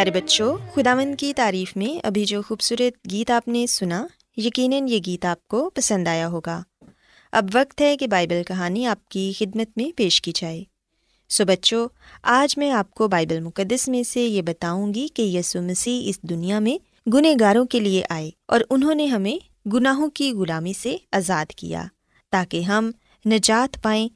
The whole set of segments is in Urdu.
پیارے بچوں، خداوند کی تعریف میں ابھی جو خوبصورت گیت آپ نے سنا، یقیناً یہ گیت آپ کو پسند آیا ہوگا۔ اب وقت ہے کہ بائبل کہانی آپ کی خدمت میں پیش کی جائے۔ سو بچوں، آج میں آپ کو بائبل مقدس میں سے یہ بتاؤں گی کہ یسوع مسیح اس دنیا میں گنہگاروں کے لیے آئے اور انہوں نے ہمیں گناہوں کی غلامی سے آزاد کیا تاکہ ہم نجات پائیں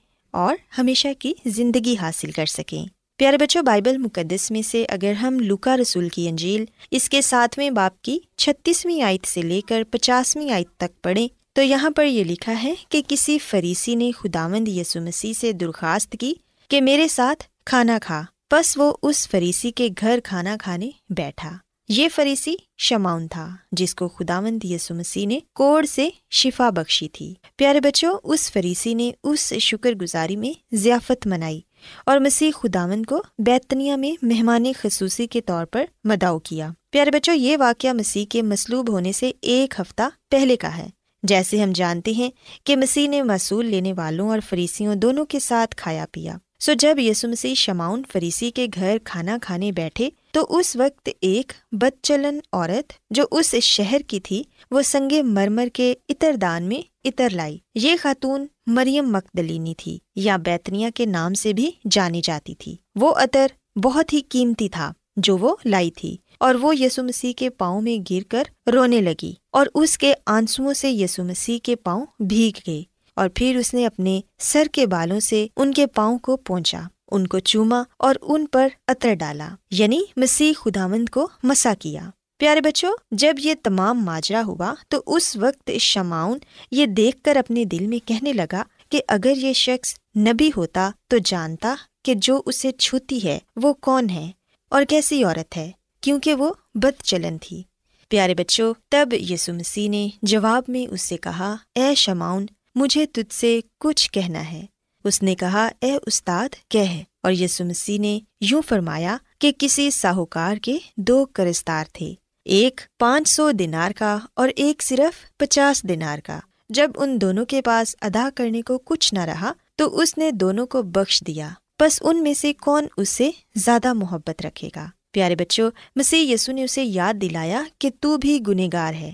اور ہمیشہ کی زندگی حاصل کر سکیں۔ پیارے بچوں، بائبل مقدس میں سے اگر ہم لوکا رسول کی انجیل اس کے 7 باب کی 36 آیت سے لے کر 50 آیت تک پڑھیں تو یہاں پر یہ لکھا ہے کہ کسی فریسی نے خداوند یسوع مسیح سے درخواست کی کہ میرے ساتھ کھانا کھا، پس وہ اس فریسی کے گھر کھانا کھانے بیٹھا۔ یہ فریسی شمعون تھا جس کو خداوند یسوع مسیح نے کوڑ سے شفا بخشی تھی۔ پیارے بچوں، اس فریسی نے اس شکر گزاری میں ضیافت منائی اور مسیح خداوند کو بیتنیا میں مہمان خصوصی کے طور پر مدعو کیا۔ پیارے بچوں، یہ واقعہ مسیح کے مصلوب ہونے سے 1 ہفتہ پہلے کا ہے۔ جیسے ہم جانتے ہیں کہ مسیح نے معصول لینے والوں اور فریسیوں دونوں کے ساتھ کھایا پیا۔ سو جب یسوع مسیح شمعون فریسی کے گھر کھانا کھانے بیٹھے تو اس وقت ایک بدچلن عورت جو اس شہر کی تھی وہ سنگ مرمر کے عطر دان میں عطر لائی۔ یہ خاتون مریم مقدلینی تھی یا بیتنیا کے نام سے بھی جانی جاتی تھی۔ وہ عطر بہت ہی قیمتی تھا جو وہ لائی تھی، اور وہ یسوع مسیح کے پاؤں میں گر کر رونے لگی اور اس کے آنسوؤں سے یسوع مسیح کے پاؤں بھیگ گئے، اور پھر اس نے اپنے سر کے بالوں سے ان کے پاؤں کو پونچھا، ان کو چوما اور ان پر عطر ڈالا، یعنی مسیح خداوند کو مسا کیا۔ پیارے بچوں، جب یہ تمام ماجرا ہوا تو اس وقت شمعون یہ دیکھ کر اپنے دل میں کہنے لگا کہ اگر یہ شخص نبی ہوتا تو جانتا کہ جو اسے چھوتی ہے وہ کون ہے اور کیسی عورت ہے، کیونکہ وہ بد چلن تھی۔ پیارے بچوں، تب یسوع مسیح نے جواب میں اس سے کہا، اے شمعون، مجھے تجھ سے کچھ کہنا ہے۔ اس نے کہا، اے استاد، کہہ۔ اور یسوع مسیح نے یوں فرمایا کہ کسی ساہوکار کے 2 قرضدار تھے، ایک 500 دینار کا اور ایک صرف 50 دینار کا۔ جب ان دونوں کے پاس ادا کرنے کو کچھ نہ رہا تو اس نے دونوں کو بخش دیا، پس ان میں سے کون اس سے زیادہ محبت رکھے گا؟ پیارے بچوں، مسیح یسوع نے اسے یاد دلایا کہ تو بھی گنہگار ہے،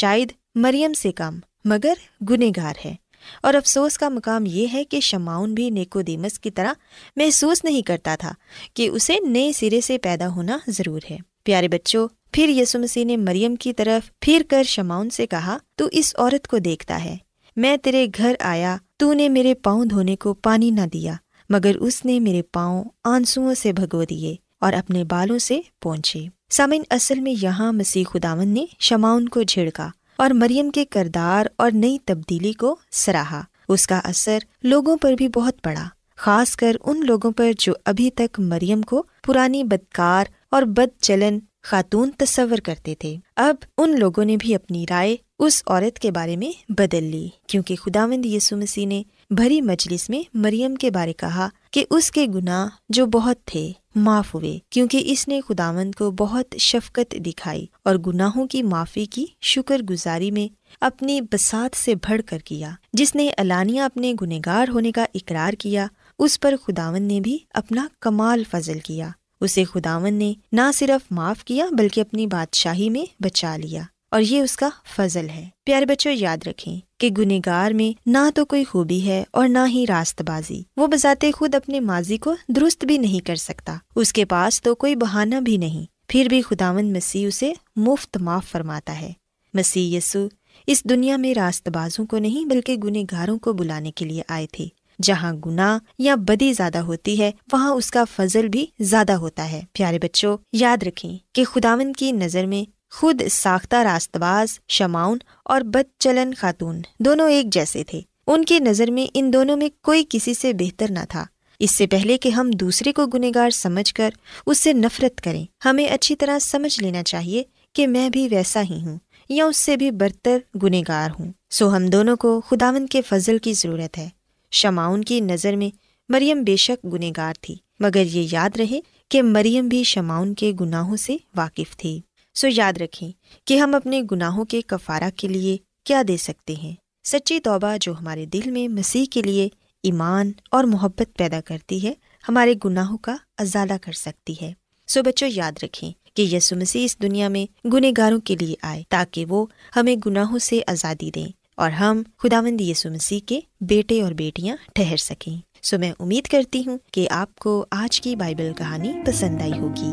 شاید مریم سے کم مگر گنہگار ہے۔ اور افسوس کا مقام یہ ہے کہ شمعون بھی نیکودیمس کی طرح محسوس نہیں کرتا تھا کہ اسے نئے سرے سے پیدا ہونا ضرور ہے۔ پیارے بچوں، پھر یسوع مسیح نے مریم کی طرف پھر کر شمعون سے کہا، تو اس عورت کو دیکھتا ہے، میں تیرے گھر آیا، تو نے میرے پاؤں دھونے کو پانی نہ دیا مگر اس نے میرے پاؤں آنسوؤں سے بھگو دیے اور اپنے بالوں سے پونچھے۔ سامعین، اصل میں یہاں مسیح خداوند نے شمعون کو جھڑکا اور مریم کے کردار اور نئی تبدیلی کو سراہا۔ اس کا اثر لوگوں پر بھی بہت پڑا، خاص کر ان لوگوں پر جو ابھی تک مریم کو پرانی بدکار اور بد چلن خاتون تصور کرتے تھے۔ اب ان لوگوں نے بھی اپنی رائے اس عورت کے بارے میں بدل لی، کیونکہ خداوند یسوع مسیح نے بھری مجلس میں مریم کے بارے کہا کہ اس کے گناہ جو بہت تھے معاف ہوئے، کیونکہ اس نے خداوند کو بہت شفقت دکھائی اور گناہوں کی معافی کی شکر گزاری میں اپنی بساط سے بڑھ کر کیا۔ جس نے علانیہ اپنے گنہگار ہونے کا اقرار کیا، اس پر خداوند نے بھی اپنا کمال فضل کیا۔ اسے خداوند نے نہ صرف معاف کیا بلکہ اپنی بادشاہی میں بچا لیا، اور یہ اس کا فضل ہے۔ پیارے بچوں، یاد رکھیں کہ گنہگار میں نہ تو کوئی خوبی ہے اور نہ ہی راست بازی۔ وہ بذات خود اپنے ماضی کو درست بھی نہیں کر سکتا، اس کے پاس تو کوئی بہانہ بھی نہیں۔ پھر بھی خداوند مسیح اسے مفت معاف فرماتا ہے۔ مسیح یسوع اس دنیا میں راست بازوں کو نہیں بلکہ گنہگاروں کو بلانے کے لیے آئے تھے۔ جہاں گناہ یا بدی زیادہ ہوتی ہے وہاں اس کا فضل بھی زیادہ ہوتا ہے۔ پیارے بچوں، یاد رکھیں کہ خداوند کی نظر میں خود ساختہ راست باز شمعون اور بد چلن خاتون دونوں ایک جیسے تھے۔ ان کی نظر میں ان دونوں میں کوئی کسی سے بہتر نہ تھا۔ اس سے پہلے کہ ہم دوسرے کو گنہگار سمجھ کر اس سے نفرت کریں، ہمیں اچھی طرح سمجھ لینا چاہیے کہ میں بھی ویسا ہی ہوں یا اس سے بھی برتر گنہگار ہوں۔ سو ہم دونوں کو خداوند کے فضل کی ضرورت ہے۔ شمعون کی نظر میں مریم بے شک گنہگار تھی، مگر یہ یاد رہے کہ مریم بھی شمعون کے گناہوں سے واقف تھی۔ سو یاد رکھیں کہ ہم اپنے گناہوں کے کفارہ کے لیے کیا دے سکتے ہیں۔ سچی توبہ جو ہمارے دل میں مسیح کے لیے ایمان اور محبت پیدا کرتی ہے، ہمارے گناہوں کا ازالہ کر سکتی ہے۔ سو بچوں، یاد رکھیں کہ یسوع مسیح اس دنیا میں گنہگاروں کے لیے آئے تاکہ وہ ہمیں گناہوں سے آزادی دیں اور ہم خداوند یسوع مسیح کے بیٹے اور بیٹیاں ٹھہر سکیں۔ سو میں امید کرتی ہوں کہ آپ کو آج کی بائبل کہانی پسند آئی ہوگی۔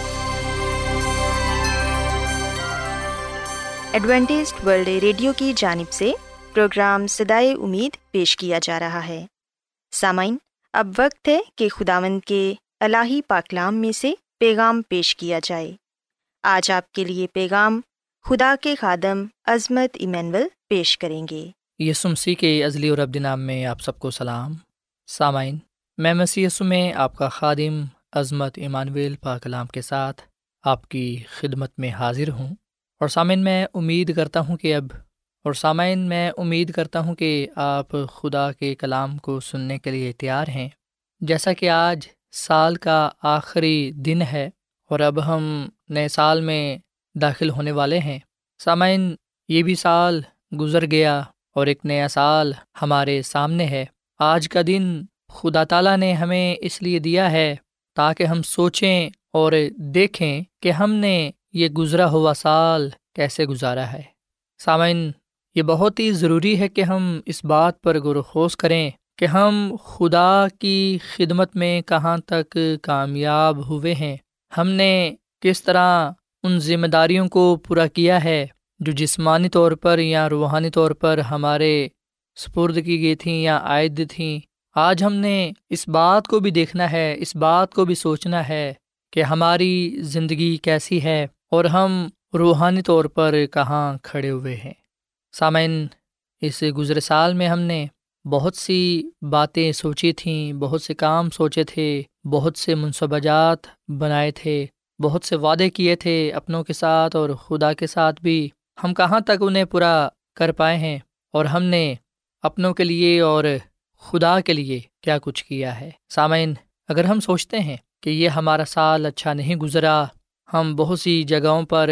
ایڈوینٹسٹ ورلڈ ریڈیو کی جانب سے پروگرام صدائے امید پیش کیا جا رہا ہے۔ سامعین، اب وقت ہے کہ خداوند کے الہی پاکلام میں سے پیغام پیش کیا جائے۔ آج آپ کے لیے پیغام خدا کے خادم عظمت ایمینول پیش کریں گے۔ یسوع مسیح کے ازلی اور ابدی نام میں آپ سب کو سلام۔ سامعین، میں مسیح یسوع میں آپ کا خادم عظمت ایمانویل پاکلام کے ساتھ آپ کی خدمت میں حاضر ہوں۔ اور سامعین میں امید کرتا ہوں کہ آپ خدا کے کلام کو سننے کے لیے تیار ہیں۔ جیسا کہ آج سال کا آخری دن ہے اور اب ہم نئے سال میں داخل ہونے والے ہیں۔ سامعین، یہ بھی سال گزر گیا اور ایک نیا سال ہمارے سامنے ہے۔ آج کا دن خدا تعالیٰ نے ہمیں اس لیے دیا ہے تاکہ ہم سوچیں اور دیکھیں کہ ہم نے یہ گزرا ہوا سال کیسے گزارا ہے۔ سامعین، یہ بہت ہی ضروری ہے کہ ہم اس بات پر غور و خوض کریں کہ ہم خدا کی خدمت میں کہاں تک کامیاب ہوئے ہیں، ہم نے کس طرح ان ذمہ داریوں کو پورا کیا ہے جو جسمانی طور پر یا روحانی طور پر ہمارے سپرد کی گئی تھیں یا عائد تھیں۔ آج ہم نے اس بات کو بھی دیکھنا ہے، اس بات کو بھی سوچنا ہے کہ ہماری زندگی کیسی ہے اور ہم روحانی طور پر کہاں کھڑے ہوئے ہیں۔ سامعین، اس گزرے سال میں ہم نے بہت سی باتیں سوچی تھیں، بہت سے کام سوچے تھے، بہت سے منصوبہ جات بنائے تھے، بہت سے وعدے کیے تھے اپنوں کے ساتھ اور خدا کے ساتھ بھی۔ ہم کہاں تک انہیں پورا کر پائے ہیں اور ہم نے اپنوں کے لیے اور خدا کے لیے کیا کچھ کیا ہے؟ سامعین، اگر ہم سوچتے ہیں کہ یہ ہمارا سال اچھا نہیں گزرا، ہم بہت سی جگہوں پر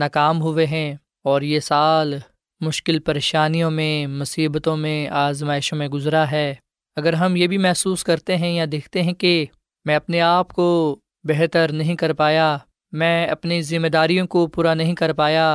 ناکام ہوئے ہیں اور یہ سال مشکل پریشانیوں میں، مصیبتوں میں، آزمائشوں میں گزرا ہے، اگر ہم یہ بھی محسوس کرتے ہیں یا دیکھتے ہیں کہ میں اپنے آپ کو بہتر نہیں کر پایا، میں اپنی ذمہ داریوں کو پورا نہیں کر پایا،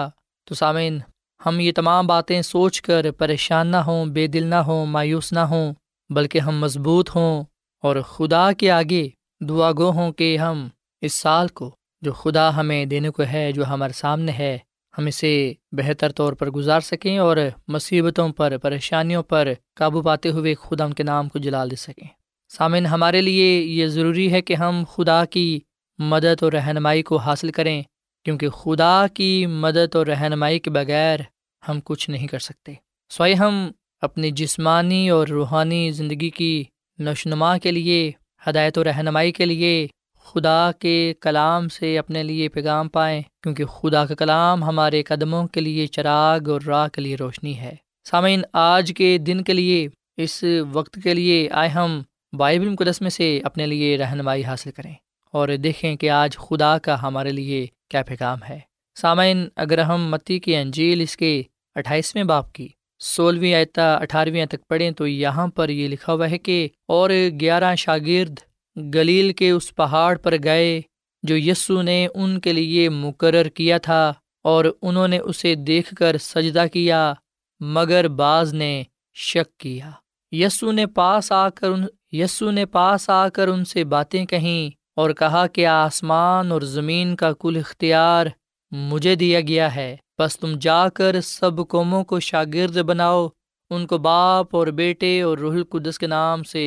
تو سامعین، ہم یہ تمام باتیں سوچ کر پریشان نہ ہوں، بے دل نہ ہوں، مایوس نہ ہوں، بلکہ ہم مضبوط ہوں اور خدا کے آگے دعا گو ہوں کہ ہم اس سال کو جو خدا ہمیں دینے کو ہے، جو ہمارے سامنے ہے، ہم اسے بہتر طور پر گزار سکیں اور مصیبتوں پر، پریشانیوں پر قابو پاتے ہوئے خدا ان کے نام کو جلال دے سکیں۔ سامعین، ہمارے لیے یہ ضروری ہے کہ ہم خدا کی مدد اور رہنمائی کو حاصل کریں، کیونکہ خدا کی مدد اور رہنمائی کے بغیر ہم کچھ نہیں کر سکتے۔ سوائے ہم اپنی جسمانی اور روحانی زندگی کی نشوونما کے لیے، ہدایت و رہنمائی کے لیے خدا کے کلام سے اپنے لیے پیغام پائیں، کیونکہ خدا کا کلام ہمارے قدموں کے لیے چراغ اور راہ کے لیے روشنی ہے۔ سامعین، آج کے دن کے لیے، اس وقت کے لیے، آئے ہم بائبل مقدس میں سے اپنے لیے رہنمائی حاصل کریں اور دیکھیں کہ آج خدا کا ہمارے لیے کیا پیغام ہے۔ سامعین، اگر ہم متی کی انجیل اس کے 28ویں باب کی 16ویں آیتہ 18ویں تک پڑھیں تو یہاں پر یہ لکھا ہوا ہے کہ اور 11 شاگرد گلیل کے اس پہاڑ پر گئے جو یسوع نے ان کے لیے مقرر کیا تھا، اور انہوں نے اسے دیکھ کر سجدہ کیا، مگر بعض نے شک کیا۔ یسوع نے پاس آ کر ان سے باتیں کہیں اور کہا کہ آسمان اور زمین کا کل اختیار مجھے دیا گیا ہے، بس تم جا کر سب قوموں کو شاگرد بناؤ، ان کو باپ اور بیٹے اور روح القدس کے نام سے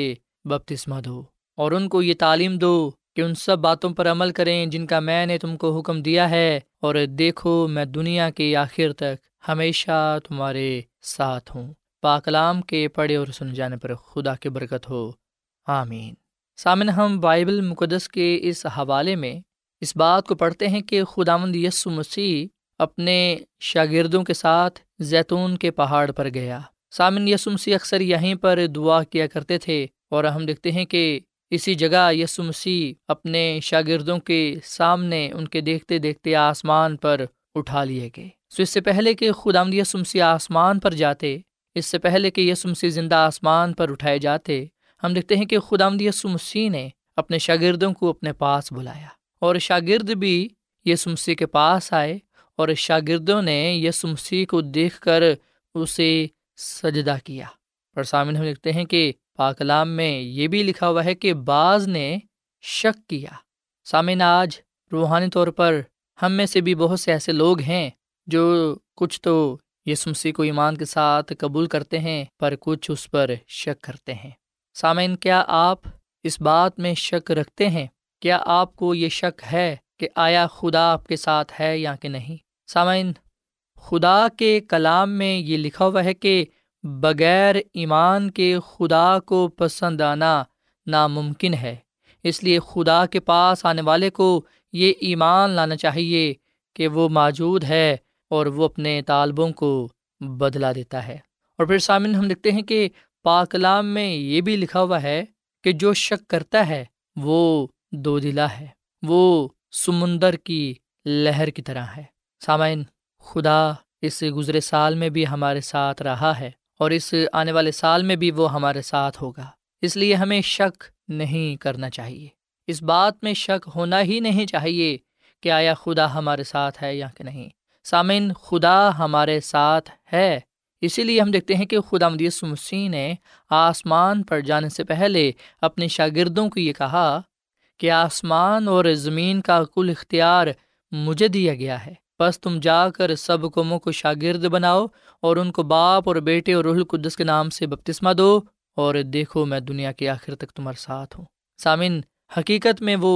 بپتسمہ دو، اور ان کو یہ تعلیم دو کہ ان سب باتوں پر عمل کریں جن کا میں نے تم کو حکم دیا ہے، اور دیکھو میں دنیا کے آخر تک ہمیشہ تمہارے ساتھ ہوں۔ پاک کلام کے پڑھے اور سن جانے پر خدا کی برکت ہو، آمین۔ سامن، ہم بائبل مقدس کے اس حوالے میں اس بات کو پڑھتے ہیں کہ خداوند یسوع مسیح اپنے شاگردوں کے ساتھ زیتون کے پہاڑ پر گیا۔ سامن، یسوع مسیح اکثر یہیں پر دعا کیا کرتے تھے، اور ہم دیکھتے ہیں کہ اسی جگہ یسوع مسیح اپنے شاگردوں کے سامنے ان کے دیکھتے دیکھتے آسمان پر اٹھا لیے گئے۔ سو اس سے پہلے کہ خداوند یسوع مسیح آسمان پر جاتے، اس سے پہلے کہ یسوع مسیح زندہ آسمان پر اٹھائے جاتے، ہم دیکھتے ہیں کہ خداوند یسوع مسیح نے اپنے شاگردوں کو اپنے پاس بلایا، اور شاگرد بھی یسوع مسیح کے پاس آئے، اور شاگردوں نے یسوع مسیح کو دیکھ کر اسے سجدہ کیا۔ اور سامنے ہم دیکھتے ہیں کہ پاک کلام میں یہ بھی لکھا ہوا ہے کہ بعض نے شک کیا۔ سامعین، آج روحانی طور پر ہم میں سے بھی بہت سے ایسے لوگ ہیں جو کچھ تو یسوع مسیح کو ایمان کے ساتھ قبول کرتے ہیں، پر کچھ اس پر شک کرتے ہیں۔ سامعین، کیا آپ اس بات میں شک رکھتے ہیں؟ کیا آپ کو یہ شک ہے کہ آیا خدا آپ کے ساتھ ہے یا کہ نہیں؟ سامعین، خدا کے کلام میں یہ لکھا ہوا ہے کہ بغیر ایمان کے خدا کو پسند آنا ناممکن ہے، اس لیے خدا کے پاس آنے والے کو یہ ایمان لانا چاہیے کہ وہ موجود ہے، اور وہ اپنے طالبوں کو بدلا دیتا ہے۔ اور پھر سامعین، ہم دیکھتے ہیں کہ پاک کلام میں یہ بھی لکھا ہوا ہے کہ جو شک کرتا ہے وہ دو دلہ ہے، وہ سمندر کی لہر کی طرح ہے۔ سامعین، خدا اس گزرے سال میں بھی ہمارے ساتھ رہا ہے، اور اس آنے والے سال میں بھی وہ ہمارے ساتھ ہوگا، اس لیے ہمیں شک نہیں کرنا چاہیے۔ اس بات میں شک ہونا ہی نہیں چاہیے کہ آیا خدا ہمارے ساتھ ہے یا کہ نہیں۔ سامعین، خدا ہمارے ساتھ ہے، اسی لیے ہم دیکھتے ہیں کہ خداوند یسوع مسیح نے آسمان پر جانے سے پہلے اپنے شاگردوں کو یہ کہا کہ آسمان اور زمین کا کل اختیار مجھے دیا گیا ہے، بس تم جا کر سب قوموں کو شاگرد بناؤ، اور ان کو باپ اور بیٹے اور روح القدس کے نام سے بپتسمہ دو، اور دیکھو میں دنیا کے آخر تک تمہارے ساتھ ہوں۔ سامعین، حقیقت میں وہ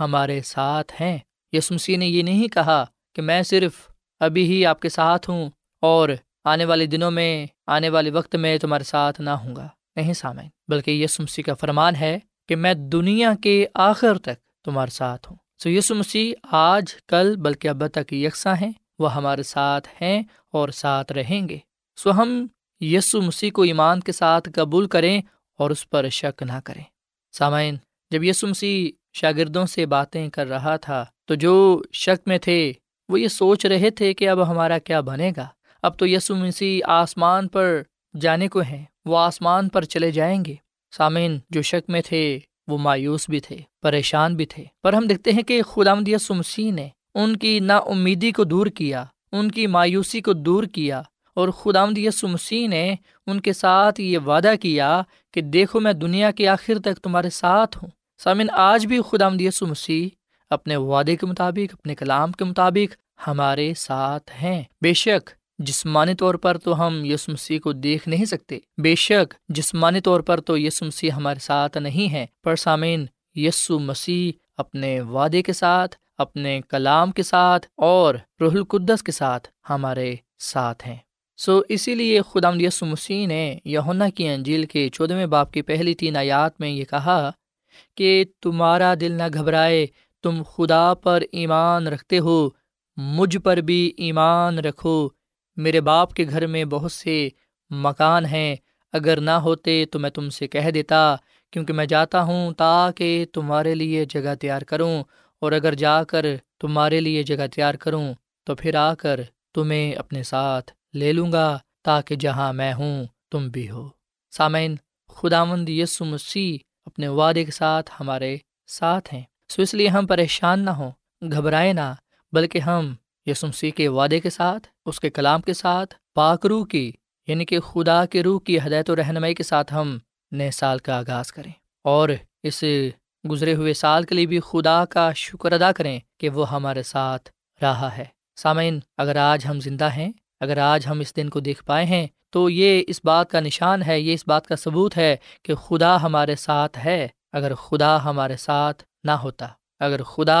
ہمارے ساتھ ہیں۔ یسوع مسیح نے یہ نہیں کہا کہ میں صرف ابھی ہی آپ کے ساتھ ہوں اور آنے والے دنوں میں، آنے والے وقت میں تمہارے ساتھ نہ ہوں گا، نہیں سامعین، بلکہ یسوع مسیح کا فرمان ہے کہ میں دنیا کے آخر تک تمہارے ساتھ ہوں۔ یسوع مسیح آج، کل، بلکہ اب تک یکساں ہیں، وہ ہمارے ساتھ ہیں اور ساتھ رہیں گے۔ سو ہم یسوع مسیح کو ایمان کے ساتھ قبول کریں اور اس پر شک نہ کریں۔ سامعین، جب یسوع مسیح شاگردوں سے باتیں کر رہا تھا تو جو شک میں تھے وہ یہ سوچ رہے تھے کہ اب ہمارا کیا بنے گا، اب تو یسوع مسیح آسمان پر جانے کو ہیں، وہ آسمان پر چلے جائیں گے۔ سامعین، جو شک میں تھے وہ مایوس بھی تھے، پریشان بھی تھے، پر ہم دیکھتے ہیں کہ خداوند یسوع مسیح نے ان کی نا امیدی کو دور کیا، ان کی مایوسی کو دور کیا، اور خداوند یسوع مسیح نے ان کے ساتھ یہ وعدہ کیا کہ دیکھو میں دنیا کے آخر تک تمہارے ساتھ ہوں۔ سامعین، آج بھی خداوند یسوع مسیح اپنے وعدے کے مطابق، اپنے کلام کے مطابق ہمارے ساتھ ہیں۔ بے شک جسمانی طور پر تو ہم یسوع مسیح کو دیکھ نہیں سکتے، بے شک جسمانی طور پر تو یسوع مسیح ہمارے ساتھ نہیں ہیں، پر سامعین، یسوع مسیح اپنے وعدے کے ساتھ، اپنے کلام کے ساتھ اور روح القدس کے ساتھ ہمارے ساتھ ہیں۔ سو اسی لیے خداوند یسوع مسیح نے یوحنا کی انجیل کے 14ویں باب کی پہلی 3 آیات میں یہ کہا کہ تمہارا دل نہ گھبرائے، تم خدا پر ایمان رکھتے ہو، مجھ پر بھی ایمان رکھو، میرے باپ کے گھر میں بہت سے مکان ہیں، اگر نہ ہوتے تو میں تم سے کہہ دیتا کیونکہ میں جاتا ہوں تاکہ تمہارے لیے جگہ تیار کروں، اور اگر جا کر تمہارے لیے جگہ تیار کروں تو پھر آ کر تمہیں اپنے ساتھ لے لوں گا، تاکہ جہاں میں ہوں تم بھی ہو۔ سامعین، خداوند یسوع مسیح اپنے وعدے کے ساتھ ہمارے ساتھ ہیں، سو اس لیے ہم پریشان نہ ہوں، گھبرائیں نہ، بلکہ ہم یسوع مسیح کے وعدے کے ساتھ، اس کے کلام کے ساتھ، پاک روح کی یعنی کہ خدا کے روح کی ہدایت و رہنمائی کے ساتھ ہم نئے سال کا آغاز کریں، اور اس گزرے ہوئے سال کے لیے بھی خدا کا شکر ادا کریں کہ وہ ہمارے ساتھ رہا ہے۔ سامعین، اگر آج ہم زندہ ہیں، اگر آج ہم اس دن کو دیکھ پائے ہیں، تو یہ اس بات کا نشان ہے، یہ اس بات کا ثبوت ہے کہ خدا ہمارے ساتھ ہے۔ اگر خدا ہمارے ساتھ نہ ہوتا، اگر خدا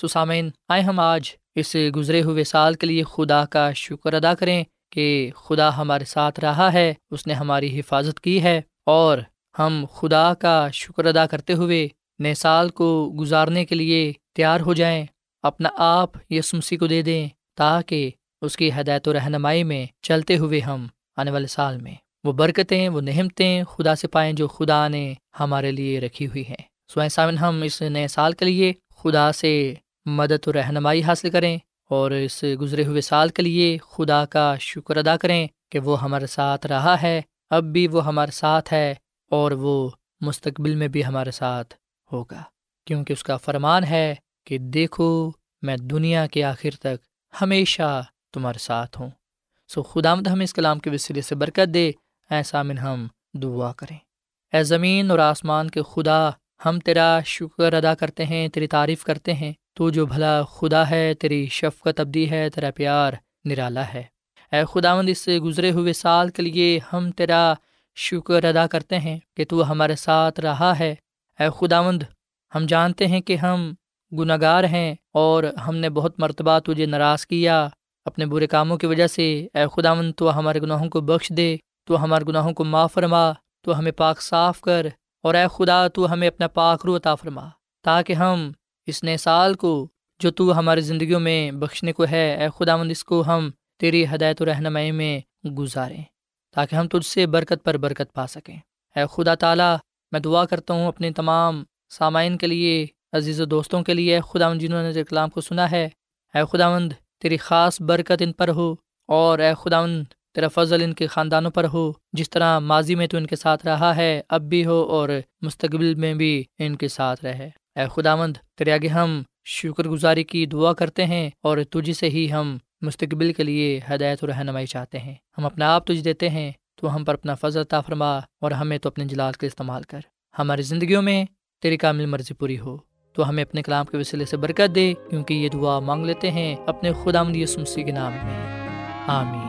سو سامعین، آئیں ہم آج اس گزرے ہوئے سال کے لیے خدا کا شکر ادا کریں کہ خدا ہمارے ساتھ رہا ہے، اس نے ہماری حفاظت کی ہے، اور ہم خدا کا شکر ادا کرتے ہوئے نئے سال کو گزارنے کے لیے تیار ہو جائیں، اپنا آپ یسوع مسیح کو دے دیں، تاکہ اس کی ہدایت و رہنمائی میں چلتے ہوئے ہم آنے والے سال میں وہ برکتیں، وہ نعمتیں خدا سے پائیں جو خدا نے ہمارے لیے رکھی ہوئی ہیں۔ سو سامن، ہم اس نئے سال کے لیے خدا سے مدد و رہنمائی حاصل کریں، اور اس گزرے ہوئے سال کے لیے خدا کا شکر ادا کریں کہ وہ ہمارے ساتھ رہا ہے، اب بھی وہ ہمارے ساتھ ہے، اور وہ مستقبل میں بھی ہمارے ساتھ ہوگا، کیونکہ اس کا فرمان ہے کہ دیکھو میں دنیا کے آخر تک ہمیشہ تمہارے ساتھ ہوں۔ سو خداوند ہمیں اس کلام کے وسیلے سے برکت دے۔ اے سامن، ہم دعا کریں۔ اے زمین اور آسمان کے خدا، ہم تیرا شکر ادا کرتے ہیں، تیری تعریف کرتے ہیں، تو جو بھلا خدا ہے، تیری شفقت ابدی ہے، تیرا پیار نرالا ہے۔ اے خداوند، اس سے گزرے ہوئے سال کے لیے ہم تیرا شکر ادا کرتے ہیں کہ تو ہمارے ساتھ رہا ہے۔ اے خداوند، ہم جانتے ہیں کہ ہم گناہگار ہیں اور ہم نے بہت مرتبہ تجھے ناراض کیا اپنے برے کاموں کی وجہ سے۔ اے خداوند، تو ہمارے گناہوں کو بخش دے، تو ہمارے گناہوں کو معاف فرما، تو ہمیں پاک صاف کر، اور اے خدا تو ہمیں اپنا پاک روح عطا فرما، تاکہ ہم اس نئے سال کو جو تو ہماری زندگیوں میں بخشنے کو ہے، اے خداوند اس کو ہم تیری ہدایت و رہنمائی میں گزاریں، تاکہ ہم تجھ سے برکت پر برکت پا سکیں۔ اے خدا تعالیٰ، میں دعا کرتا ہوں اپنے تمام سامعین کے لیے، عزیز و دوستوں کے لیے، اے خداوند جنہوں نے تیرے کلام کو سنا ہے، اے خداوند تیری خاص برکت ان پر ہو، اور اے خداوند تیرا فضل ان کے خاندانوں پر ہو، جس طرح ماضی میں تو ان کے ساتھ رہا ہے، اب بھی ہو، اور مستقبل میں بھی ان کے ساتھ رہے۔ اے خداوند، تیرے آگے ہم شکر گزاری کی دعا کرتے ہیں، اور تجھ سے ہی ہم مستقبل کے لیے ہدایت و رہنمائی چاہتے ہیں۔ ہم اپنا آپ تجھ دیتے ہیں، تو ہم پر اپنا فضل عطا فرما، اور ہمیں تو اپنے جلال کے استعمال کر، ہماری زندگیوں میں تیری کامل مرضی پوری ہو۔ تو ہمیں اپنے کلام کے وسیلے سے برکت دے، کیونکہ یہ دعا مانگ لیتے ہیں اپنے خداوند یسوع مسیح کے نام میں، آمین۔